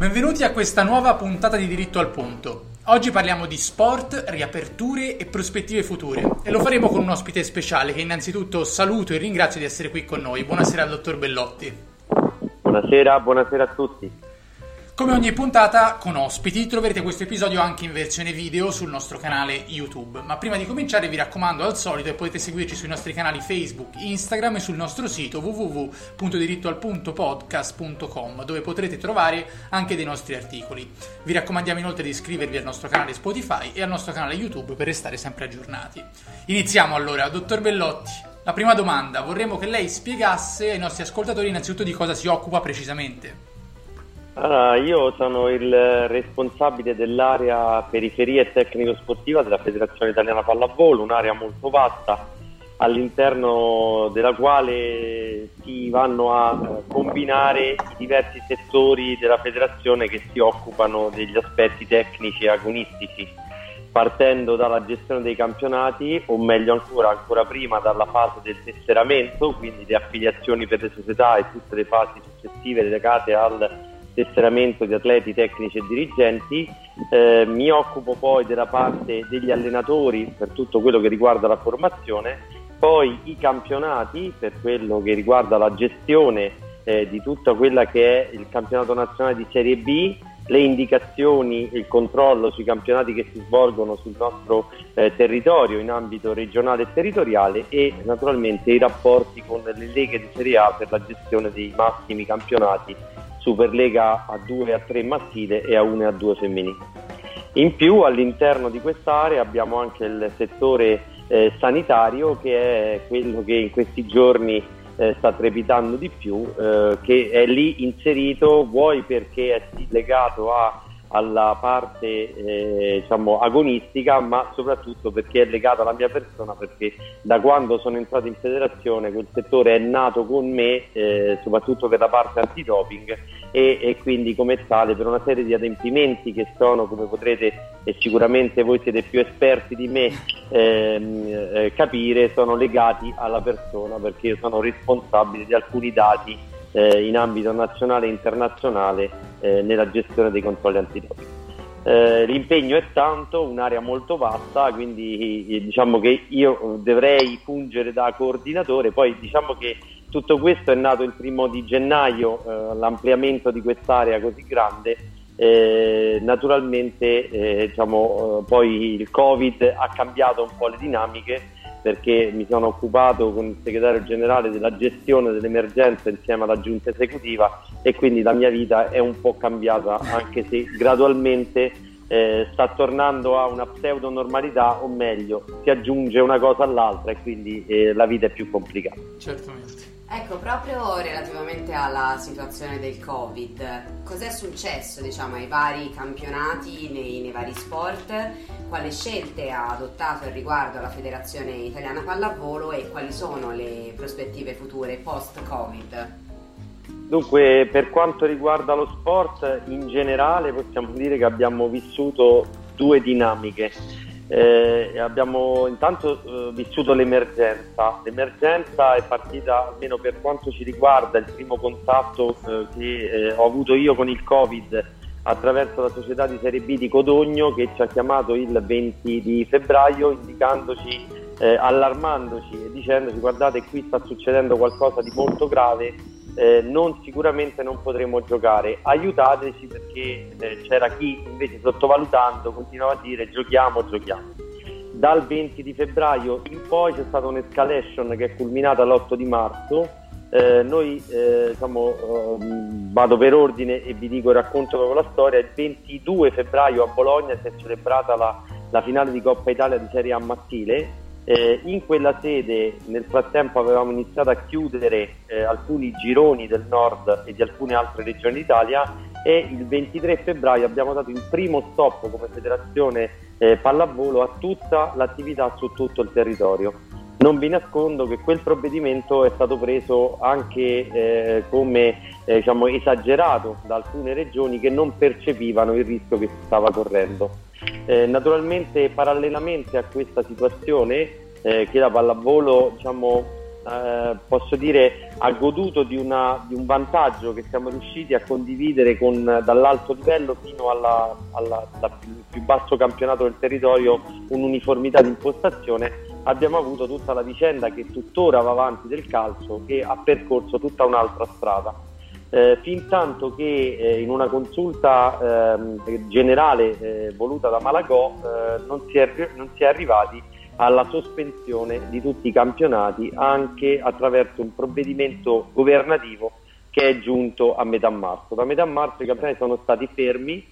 Benvenuti a questa nuova puntata di Diritto al Punto. Oggi parliamo di sport, riaperture e prospettive future e lo faremo con un ospite speciale che innanzitutto saluto e ringrazio di essere qui con noi. Buonasera al dottor Bellotti. Buonasera a tutti. Come ogni puntata con ospiti troverete questo episodio anche in versione video sul nostro canale YouTube, ma prima di cominciare vi raccomando al solito che potete seguirci sui nostri canali Facebook, Instagram e sul nostro sito www.dirittoalpuntopodcast.com dove potrete trovare anche dei nostri articoli. Vi raccomandiamo inoltre di iscrivervi al nostro canale Spotify e al nostro canale YouTube per restare sempre aggiornati. Iniziamo allora, dottor Bellotti. La prima domanda, vorremmo che lei spiegasse ai nostri ascoltatori innanzitutto di cosa si occupa precisamente. Allora, io sono il responsabile dell'area periferia e tecnico-sportiva della Federazione Italiana Pallavolo, un'area molto vasta all'interno della quale si vanno a combinare i diversi settori della federazione che si occupano degli aspetti tecnici e agonistici, partendo dalla gestione dei campionati, o meglio ancora prima dalla fase del tesseramento, quindi le affiliazioni per le società e tutte le fasi successive legate al tesseramento di atleti, tecnici e dirigenti. Mi occupo poi della parte degli allenatori per tutto quello che riguarda la formazione, poi i campionati per quello che riguarda la gestione di tutta quella che è il campionato nazionale di Serie B, le indicazioni e il controllo sui campionati che si svolgono sul nostro territorio in ambito regionale e territoriale, e naturalmente i rapporti con le leghe di Serie A per la gestione dei massimi campionati Superlega A2 e A3 maschile e A1 e A2 femminile. In più all'interno di quest'area abbiamo anche il settore sanitario, che è quello che in questi giorni sta trepidando di più, che è lì inserito vuoi perché è legato alla parte agonistica, ma soprattutto perché è legato alla mia persona, perché da quando sono entrato in federazione quel settore è nato con me, soprattutto per la parte antidoping e quindi come tale per una serie di adempimenti che sono, come potrete e sicuramente voi siete più esperti di me capire, sono legati alla persona, perché io sono responsabile di alcuni dati in ambito nazionale e internazionale nella gestione dei controlli antidoping. L'impegno è tanto, un'area molto vasta, quindi diciamo che io dovrei fungere da coordinatore. Poi diciamo che tutto questo è nato il 1 gennaio, l'ampliamento di quest'area così grande. Naturalmente poi il Covid ha cambiato un po' le dinamiche, perché mi sono occupato con il segretario generale della gestione dell'emergenza insieme alla giunta esecutiva, e quindi la mia vita è un po' cambiata, anche se gradualmente sta tornando a una pseudo normalità, o meglio si aggiunge una cosa all'altra e quindi la vita è più complicata. Certamente. Ecco, proprio relativamente alla situazione del Covid, cos'è successo ai vari campionati nei vari sport? Quali scelte ha adottato al riguardo la Federazione Italiana Pallavolo e quali sono le prospettive future post-Covid? Dunque, per quanto riguarda lo sport in generale possiamo dire che abbiamo vissuto 2 dinamiche. Abbiamo intanto vissuto l'emergenza è partita, almeno per quanto ci riguarda, il primo contatto che ho avuto io con il Covid attraverso la società di Serie B di Codogno, che ci ha chiamato il 20 di febbraio indicandoci, allarmandoci e dicendoci: guardate, qui sta succedendo qualcosa di molto grave, sicuramente non potremo giocare, aiutateci, perché c'era chi invece, sottovalutando, continuava a dire giochiamo. Dal 20 di febbraio in poi c'è stata un'escalation che è culminata l'8 di marzo. Vado per ordine e vi dico, racconto proprio la storia. Il 22 febbraio a Bologna si è celebrata la finale di Coppa Italia di Serie A maschile. In quella sede nel frattempo avevamo iniziato a chiudere alcuni gironi del nord e di alcune altre regioni d'Italia, e il 23 febbraio abbiamo dato il primo stop come federazione pallavolo a tutta l'attività su tutto il territorio. Non vi nascondo che quel provvedimento è stato preso anche esagerato da alcune regioni che non percepivano il rischio che si stava correndo. Naturalmente parallelamente a questa situazione che la pallavolo posso dire, ha goduto di un vantaggio che siamo riusciti a condividere dall'alto livello fino al più basso campionato del territorio, un'uniformità di impostazione. Abbiamo avuto tutta la vicenda che tuttora va avanti del calcio, che ha percorso tutta un'altra strada, fin tanto che in una consulta generale voluta da Malagò non si è arrivati alla sospensione di tutti i campionati, anche attraverso un provvedimento governativo che è giunto a metà marzo. Da metà marzo i campionati sono stati fermi.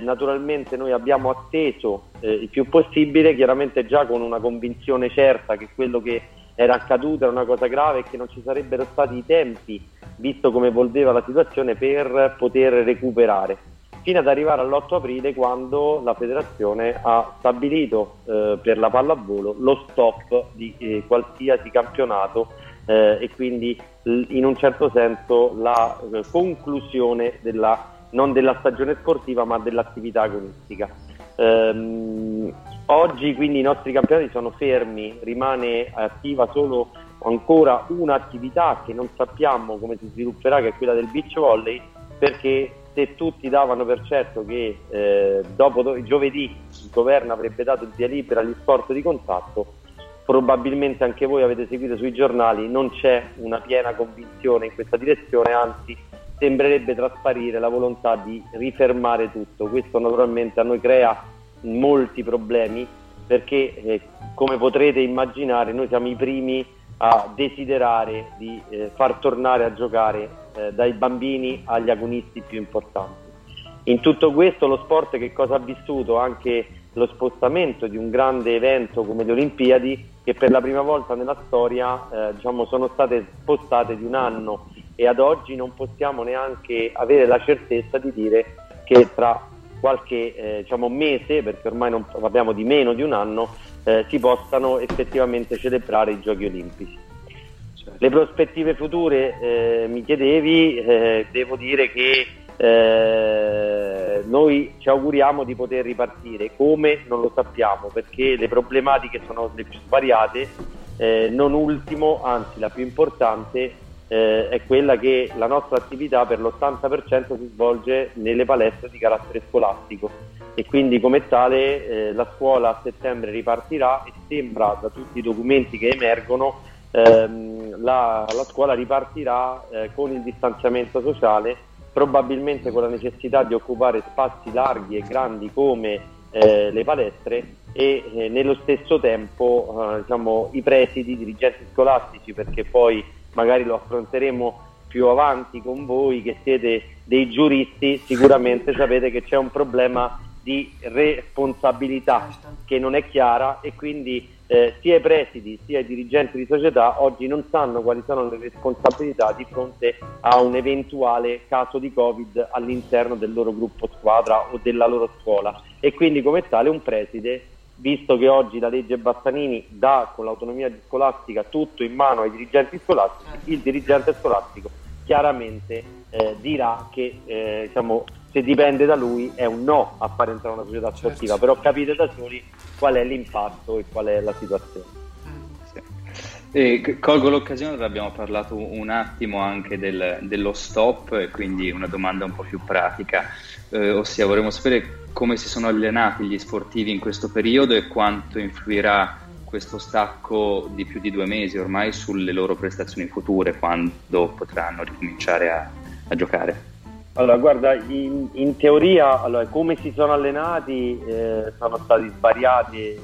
Naturalmente noi abbiamo atteso il più possibile, chiaramente già con una convinzione certa che quello che era accaduto era una cosa grave e che non ci sarebbero stati i tempi, visto come evolveva la situazione, per poter recuperare, fino ad arrivare all'8 aprile quando la federazione ha stabilito per la pallavolo lo stop di qualsiasi campionato e quindi in un certo senso la conclusione non della stagione sportiva ma dell'attività agonistica. Oggi quindi i nostri campionati sono fermi, rimane attiva solo ancora un'attività che non sappiamo come si svilupperà, che è quella del beach volley, perché se tutti davano per certo che dopo giovedì il governo avrebbe dato il via libera agli sport di contatto, probabilmente anche voi avete seguito sui giornali, non c'è una piena convinzione in questa direzione, anzi sembrerebbe trasparire la volontà di rifermare tutto. Questo naturalmente a noi crea molti problemi, perché come potrete immaginare noi siamo i primi a desiderare di far tornare a giocare dai bambini agli agonisti più importanti. In tutto questo lo sport che cosa ha vissuto? Anche lo spostamento di un grande evento come le Olimpiadi, che per la prima volta nella storia sono state spostate di un anno, e ad oggi non possiamo neanche avere la certezza di dire che tra qualche mese, perché ormai non parliamo di meno di un anno, si possano effettivamente celebrare i Giochi Olimpici. Certo. Le prospettive future mi chiedevi, devo dire che noi ci auguriamo di poter ripartire, come non lo sappiamo, perché le problematiche sono le più svariate, non ultimo, anzi la più importante, è quella che la nostra attività per l'80% si svolge nelle palestre di carattere scolastico, e quindi come tale la scuola a settembre ripartirà e sembra, da tutti i documenti che emergono, la scuola ripartirà con il distanziamento sociale, probabilmente con la necessità di occupare spazi larghi e grandi come le palestre, e nello stesso tempo i presidi, i dirigenti scolastici, perché poi magari lo affronteremo più avanti con voi che siete dei giuristi, sicuramente sapete che c'è un problema di responsabilità che non è chiara, e quindi sia i presidi sia i dirigenti di società oggi non sanno quali sono le responsabilità di fronte a un eventuale caso di Covid all'interno del loro gruppo squadra o della loro scuola, e quindi come tale un preside, visto che oggi la legge Bassanini dà con l'autonomia scolastica tutto in mano ai dirigenti scolastici, il dirigente scolastico chiaramente dirà che se dipende da lui è un no a far entrare una società sportiva, però capite da soli qual è l'impatto e qual è la situazione. E colgo l'occasione, abbiamo parlato un attimo anche dello stop, e quindi una domanda un po' più pratica, ossia vorremmo sapere come si sono allenati gli sportivi in questo periodo e quanto influirà questo stacco di più di 2 mesi ormai sulle loro prestazioni future, quando potranno ricominciare a giocare. Allora guarda, in teoria come si sono allenati sono stati svariati,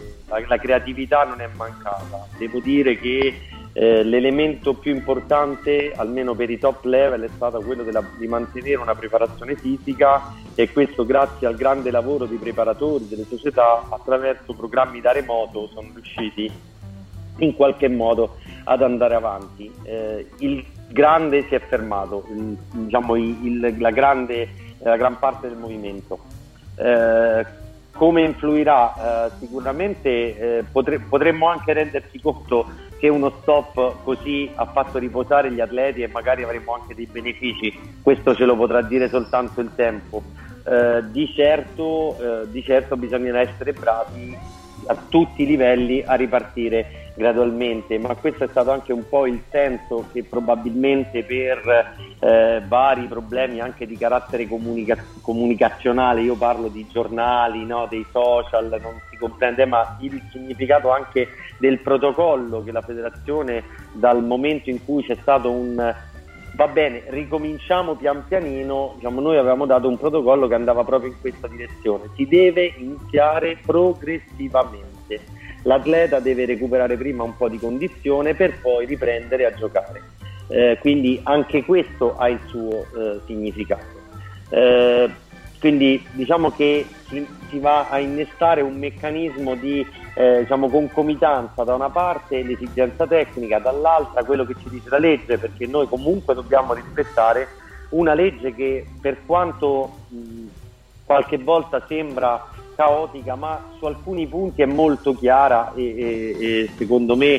la creatività non è mancata. Devo dire che l'elemento più importante, almeno per i top level, è stato quello di mantenere una preparazione fisica, e questo grazie al grande lavoro dei preparatori, delle società, attraverso programmi da remoto sono riusciti in qualche modo ad andare avanti. Il grande si è fermato, la gran parte del movimento. Come influirà? Sicuramente potremmo anche renderci conto che uno stop così ha fatto riposare gli atleti e magari avremo anche dei benefici, questo ce lo potrà dire soltanto il tempo. Di certo bisognerà essere bravi a tutti i livelli a ripartire gradualmente, ma questo è stato anche un po' il senso che probabilmente per vari problemi anche di carattere comunicazionale, io parlo di giornali, no, dei social, non si comprende, ma il significato anche del protocollo che la federazione, dal momento in cui c'è stato un va bene, ricominciamo pian pianino, diciamo, noi avevamo dato un protocollo che andava proprio in questa direzione: si deve iniziare progressivamente, l'atleta deve recuperare prima un po' di condizione per poi riprendere a giocare, quindi anche questo ha il suo significato, quindi diciamo che si va a innestare un meccanismo di concomitanza: da una parte l'esigenza tecnica, dall'altra quello che ci dice la legge, perché noi comunque dobbiamo rispettare una legge che, per quanto qualche volta sembra caotica, ma su alcuni punti è molto chiara e secondo me,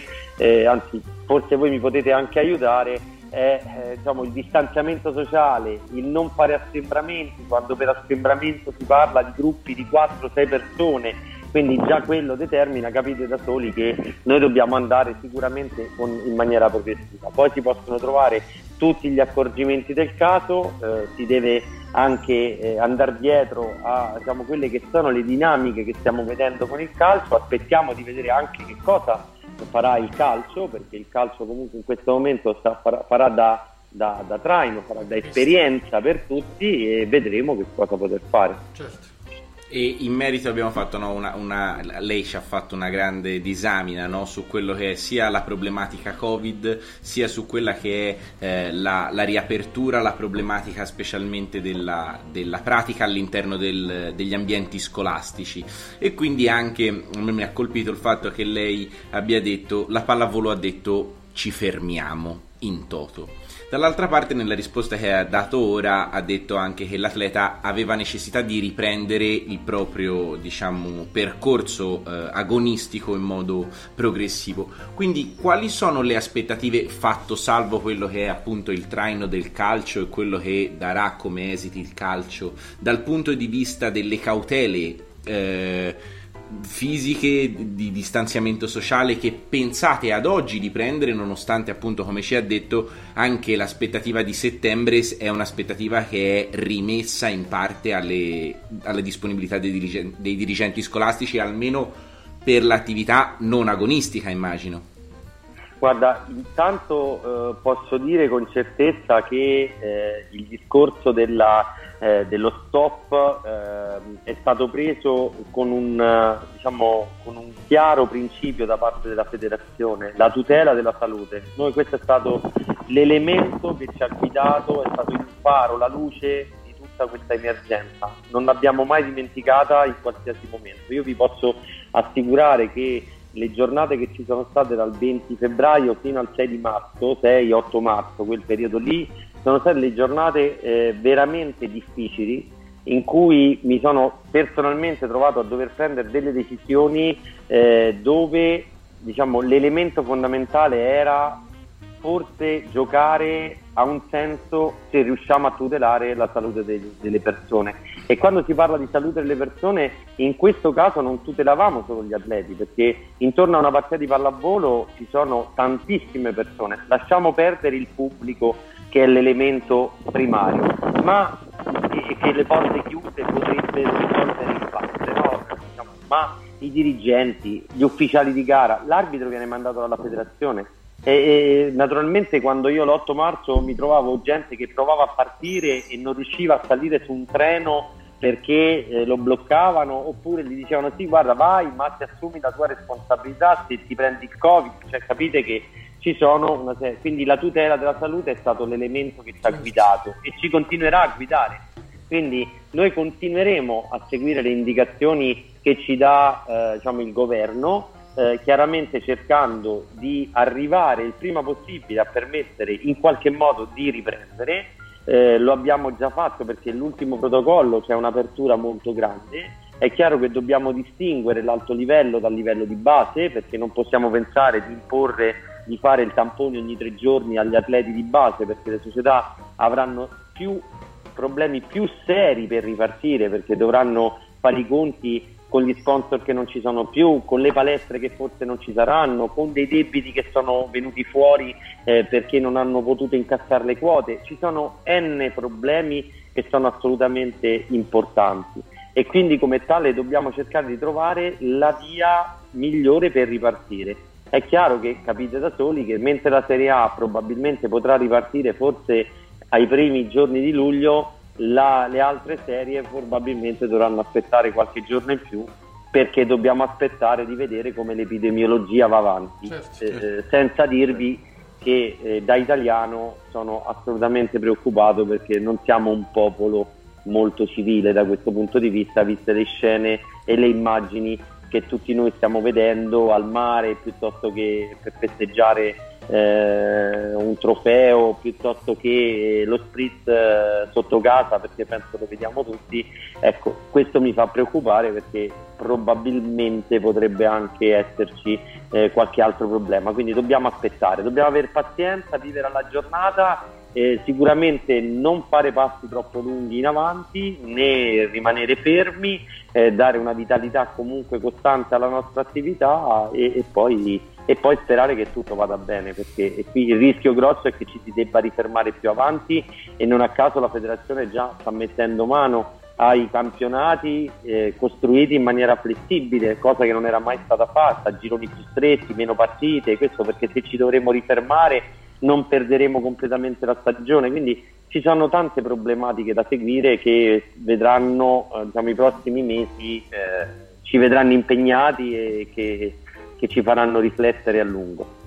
anzi forse voi mi potete anche aiutare, è il distanziamento sociale, il non fare assembramenti, quando per assembramento si parla di gruppi di 4-6 persone, quindi già quello determina, capite da soli, che noi dobbiamo andare sicuramente in maniera progressiva. Poi si possono trovare tutti gli accorgimenti del caso, si deve anche andare dietro a quelle che sono le dinamiche che stiamo vedendo con il calcio. Aspettiamo di vedere anche che cosa farà il calcio, perché il calcio comunque in questo momento farà da traino, farà da esperienza per tutti, e vedremo che cosa poter fare. Certo. E in merito abbiamo fatto lei ci ha fatto una grande disamina, no, su quello che è sia la problematica Covid, sia su quella che è la riapertura, la problematica specialmente della pratica all'interno degli ambienti scolastici, e quindi anche mi ha colpito il fatto che lei abbia detto: la pallavolo ha detto ci fermiamo in toto. Dall'altra parte, nella risposta che ha dato ora, ha detto anche che l'atleta aveva necessità di riprendere il proprio percorso agonistico in modo progressivo. Quindi quali sono le aspettative, fatto salvo quello che è appunto il traino del calcio e quello che darà come esiti il calcio, dal punto di vista delle cautele fisiche, di distanziamento sociale, che pensate ad oggi di prendere, nonostante appunto, come ci ha detto, anche l'aspettativa di settembre è un'aspettativa che è rimessa in parte alle disponibilità dei dirigenti scolastici, almeno per l'attività non agonistica, immagino. Guarda, intanto posso dire con certezza che il discorso dello stop è stato preso con un chiaro principio da parte della federazione: la tutela della salute. Noi, questo è stato l'elemento che ci ha guidato, è stato il faro, la luce di tutta questa emergenza. Non l'abbiamo mai dimenticata in qualsiasi momento. Io vi posso assicurare che le giornate che ci sono state dal 20 febbraio fino al 6-8 marzo, quel periodo lì, sono state le giornate veramente difficili, in cui mi sono personalmente trovato a dover prendere delle decisioni dove l'elemento fondamentale era forse giocare a un senso, se riusciamo a tutelare la salute delle persone. E quando si parla di salute delle persone, in questo caso non tutelavamo solo gli atleti, perché intorno a una partita di pallavolo ci sono tantissime persone. Lasciamo perdere il pubblico, che è l'elemento primario, ma che le porte chiuse potrebbero risolvere in parte, no? Ma i dirigenti, gli ufficiali di gara, l'arbitro viene mandato dalla federazione. E naturalmente, quando io l'8 marzo mi trovavo gente che provava a partire e non riusciva a salire su un treno perché lo bloccavano, oppure gli dicevano: sì, guarda, vai, ma ti assumi la tua responsabilità se ti prendi il Covid. Cioè, capite che ci sono una serie. Quindi la tutela della salute è stato l'elemento che ci ha guidato e ci continuerà a guidare. Quindi noi continueremo a seguire le indicazioni che ci dà il governo, chiaramente cercando di arrivare il prima possibile a permettere in qualche modo di riprendere. Lo abbiamo già fatto, perché l'ultimo protocollo c'è un'apertura molto grande. È chiaro che dobbiamo distinguere l'alto livello dal livello di base, perché non possiamo pensare di imporre di fare il tampone ogni 3 giorni agli atleti di base, perché le società avranno più problemi, più seri per ripartire, perché dovranno fare i conti con gli sponsor che non ci sono più, con le palestre che forse non ci saranno, con dei debiti che sono venuti fuori perché non hanno potuto incassare le quote. Ci sono n problemi che sono assolutamente importanti e quindi come tale dobbiamo cercare di trovare la via migliore per ripartire. È chiaro che capite da soli che mentre la Serie A probabilmente potrà ripartire forse ai primi giorni di luglio, le altre serie probabilmente dovranno aspettare qualche giorno in più, perché dobbiamo aspettare di vedere come l'epidemiologia va avanti. Certo. Senza dirvi che da italiano sono assolutamente preoccupato, perché non siamo un popolo molto civile da questo punto di vista, viste le scene e le immagini che tutti noi stiamo vedendo al mare, piuttosto che per festeggiare un trofeo, piuttosto che lo spritz sotto casa, perché penso lo vediamo tutti. Ecco, questo mi fa preoccupare, perché probabilmente potrebbe anche esserci qualche altro problema, quindi dobbiamo aspettare, dobbiamo avere pazienza, vivere alla giornata, sicuramente non fare passi troppo lunghi in avanti, né rimanere fermi, dare una vitalità comunque costante alla nostra attività e poi sperare che tutto vada bene, perché e qui il rischio grosso è che ci si debba rifermare più avanti, e non a caso la federazione già sta mettendo mano ai campionati costruiti in maniera flessibile, cosa che non era mai stata fatta, gironi più stretti, meno partite, questo perché se ci dovremo rifermare non perderemo completamente la stagione. Quindi ci sono tante problematiche da seguire che vedranno i prossimi mesi, ci vedranno impegnati e che ci faranno riflettere a lungo.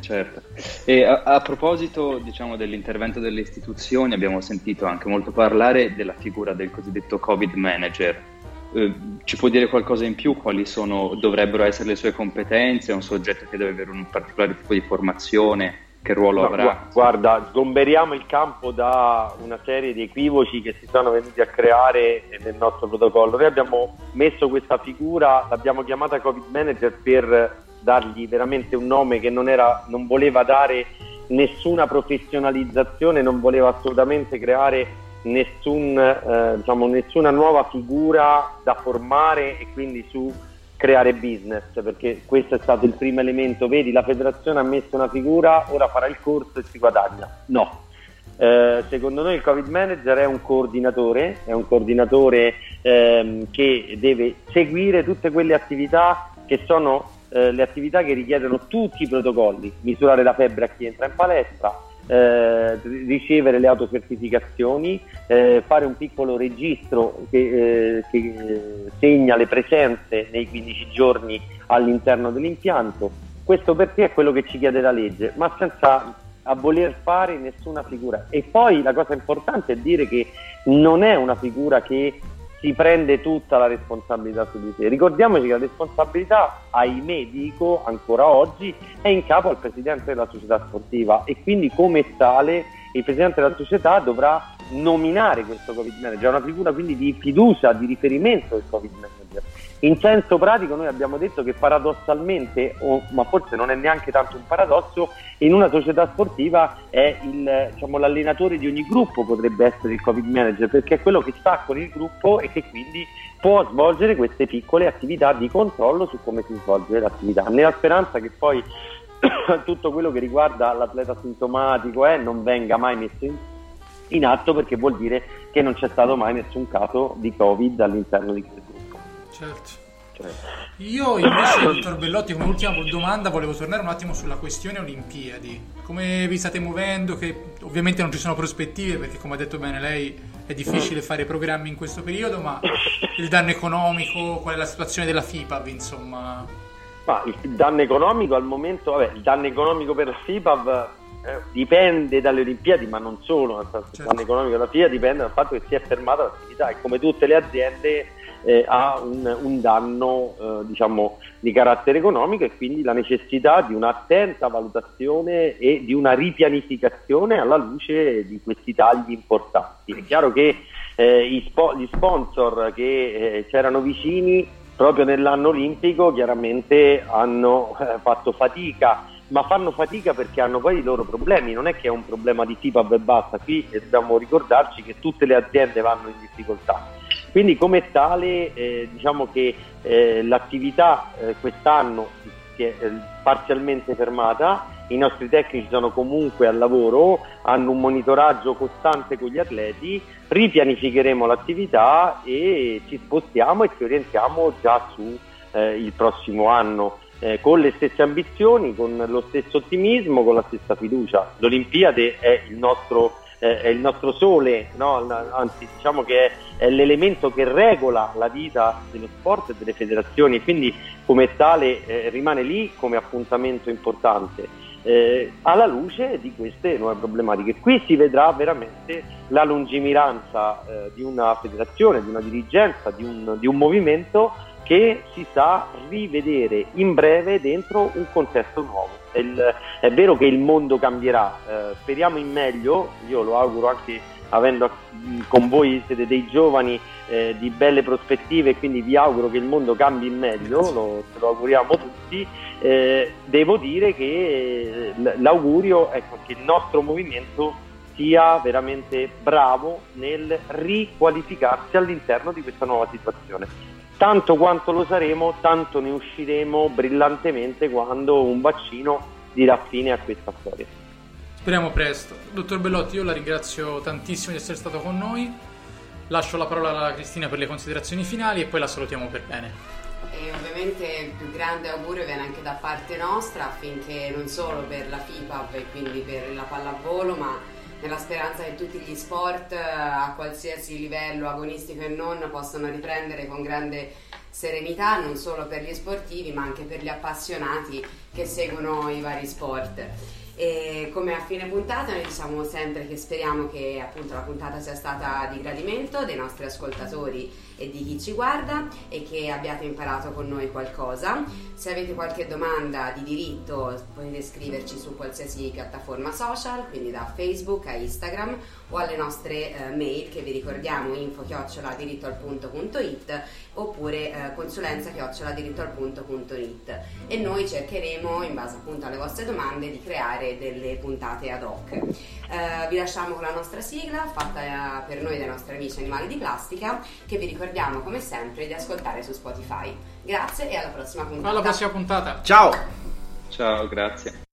Certo. E a proposito dell'intervento delle istituzioni, abbiamo sentito anche molto parlare della figura del cosiddetto Covid Manager. Ci può dire qualcosa in più? Quali dovrebbero essere le sue competenze? È un soggetto che deve avere un particolare tipo di formazione? Che ruolo avrà? Guarda, sgomberiamo il campo da una serie di equivoci che si sono venuti a creare nel nostro protocollo. Noi abbiamo messo questa figura, l'abbiamo chiamata Covid Manager per dargli veramente un nome che non voleva dare nessuna professionalizzazione, non voleva assolutamente creare nessuna nuova figura da formare e quindi su creare business, perché questo è stato il primo elemento. Vedi, la federazione ha messo una figura, ora farà il corso e si guadagna. No, secondo noi il Covid Manager è un coordinatore, che deve seguire tutte quelle attività che sono le attività che richiedono tutti i protocolli: misurare la febbre a chi entra in palestra, ricevere le autocertificazioni, fare un piccolo registro che segna le presenze nei 15 giorni all'interno dell'impianto. Questo perché è quello che ci chiede la legge, ma senza a voler fare nessuna figura. E poi la cosa importante è dire che non è una figura che si prende tutta la responsabilità su di sé. Ricordiamoci che la responsabilità, ahimè dico ancora oggi, è in capo al presidente della società sportiva, e quindi come tale il presidente della società dovrà nominare questo Covid Manager, una figura quindi di fiducia, di riferimento del Covid Manager. In senso pratico noi abbiamo detto che paradossalmente, ma forse non è neanche tanto un paradosso, in una società sportiva è l'allenatore di ogni gruppo potrebbe essere il Covid Manager, perché è quello che sta con il gruppo e che quindi può svolgere queste piccole attività di controllo su come si svolge l'attività, nella speranza che poi tutto quello che riguarda l'atleta sintomatico non venga mai messo in atto, perché vuol dire che non c'è stato mai nessun caso di Covid all'interno di questo gruppo. Certo. Io invece, dottor Bellotti, come ultima domanda volevo tornare un attimo sulla questione Olimpiadi. Come vi state muovendo? Che ovviamente non ci sono prospettive, perché come ha detto bene lei è difficile fare programmi in questo periodo, ma il danno economico, qual è la situazione della FIPAV, insomma? Ma il danno economico al momento, il danno economico per la FIPAV dipende dalle Olimpiadi, ma non solo, nel senso, certo. Il danno economico della FIPAV dipende dal fatto che si è fermata l'attività, e come tutte le aziende ha un danno di carattere economico, e quindi la necessità di un'attenta valutazione e di una ripianificazione alla luce di questi tagli importanti. È chiaro che gli sponsor che c'erano vicini proprio nell'anno olimpico chiaramente hanno fatto fatica, ma fanno fatica perché hanno poi i loro problemi. Non è che è un problema di FIPAV e basta, qui dobbiamo ricordarci che tutte le aziende vanno in difficoltà. Quindi come tale diciamo che l'attività quest'anno si è parzialmente fermata. I nostri tecnici sono comunque al lavoro, hanno un monitoraggio costante con gli atleti, ripianificheremo l'attività e ci spostiamo e ci orientiamo già su il prossimo anno, con le stesse ambizioni, con lo stesso ottimismo, con la stessa fiducia. L'Olimpiade è il nostro sole, no? Anzi, diciamo che è l'elemento che regola la vita dello sport e delle federazioni, quindi come tale rimane lì come appuntamento importante. Alla luce di queste nuove problematiche, qui si vedrà veramente la lungimiranza di una federazione, di una dirigenza, di un movimento che si sa rivedere in breve dentro un contesto nuovo. È vero che il mondo cambierà, speriamo in meglio, io lo auguro anche avendo con voi, siete dei giovani di belle prospettive, quindi vi auguro che il mondo cambi in meglio, lo auguriamo tutti. Devo dire che l'augurio è che il nostro movimento sia veramente bravo nel riqualificarsi all'interno di questa nuova situazione. Tanto quanto lo saremo, tanto ne usciremo brillantemente quando un vaccino dirà fine a questa storia. Speriamo presto. Dottor Bellotti, io la ringrazio tantissimo di essere stato con noi. Lascio la parola alla Cristina per le considerazioni finali e poi la salutiamo per bene. E ovviamente il più grande augurio viene anche da parte nostra, affinché non solo per la FIPAV e quindi per la pallavolo, ma nella speranza che tutti gli sport a qualsiasi livello agonistico e non possano riprendere con grande serenità, non solo per gli sportivi ma anche per gli appassionati che seguono i vari sport. E come a fine puntata noi diciamo sempre che speriamo che appunto la puntata sia stata di gradimento dei nostri ascoltatori e di chi ci guarda, e che abbiate imparato con noi qualcosa. Se avete qualche domanda di diritto potete scriverci su qualsiasi piattaforma social, quindi da Facebook a Instagram o alle nostre mail che vi ricordiamo info@dirittoalpunto.it oppure consulenza@dirittoalpunto.it, e noi cercheremo in base appunto alle vostre domande di creare delle puntate ad hoc. Vi lasciamo con la nostra sigla fatta per noi dai nostri amici Animali di Plastica, che vi ricordiamo come sempre di ascoltare su Spotify. Grazie e alla prossima puntata. Ciao, grazie.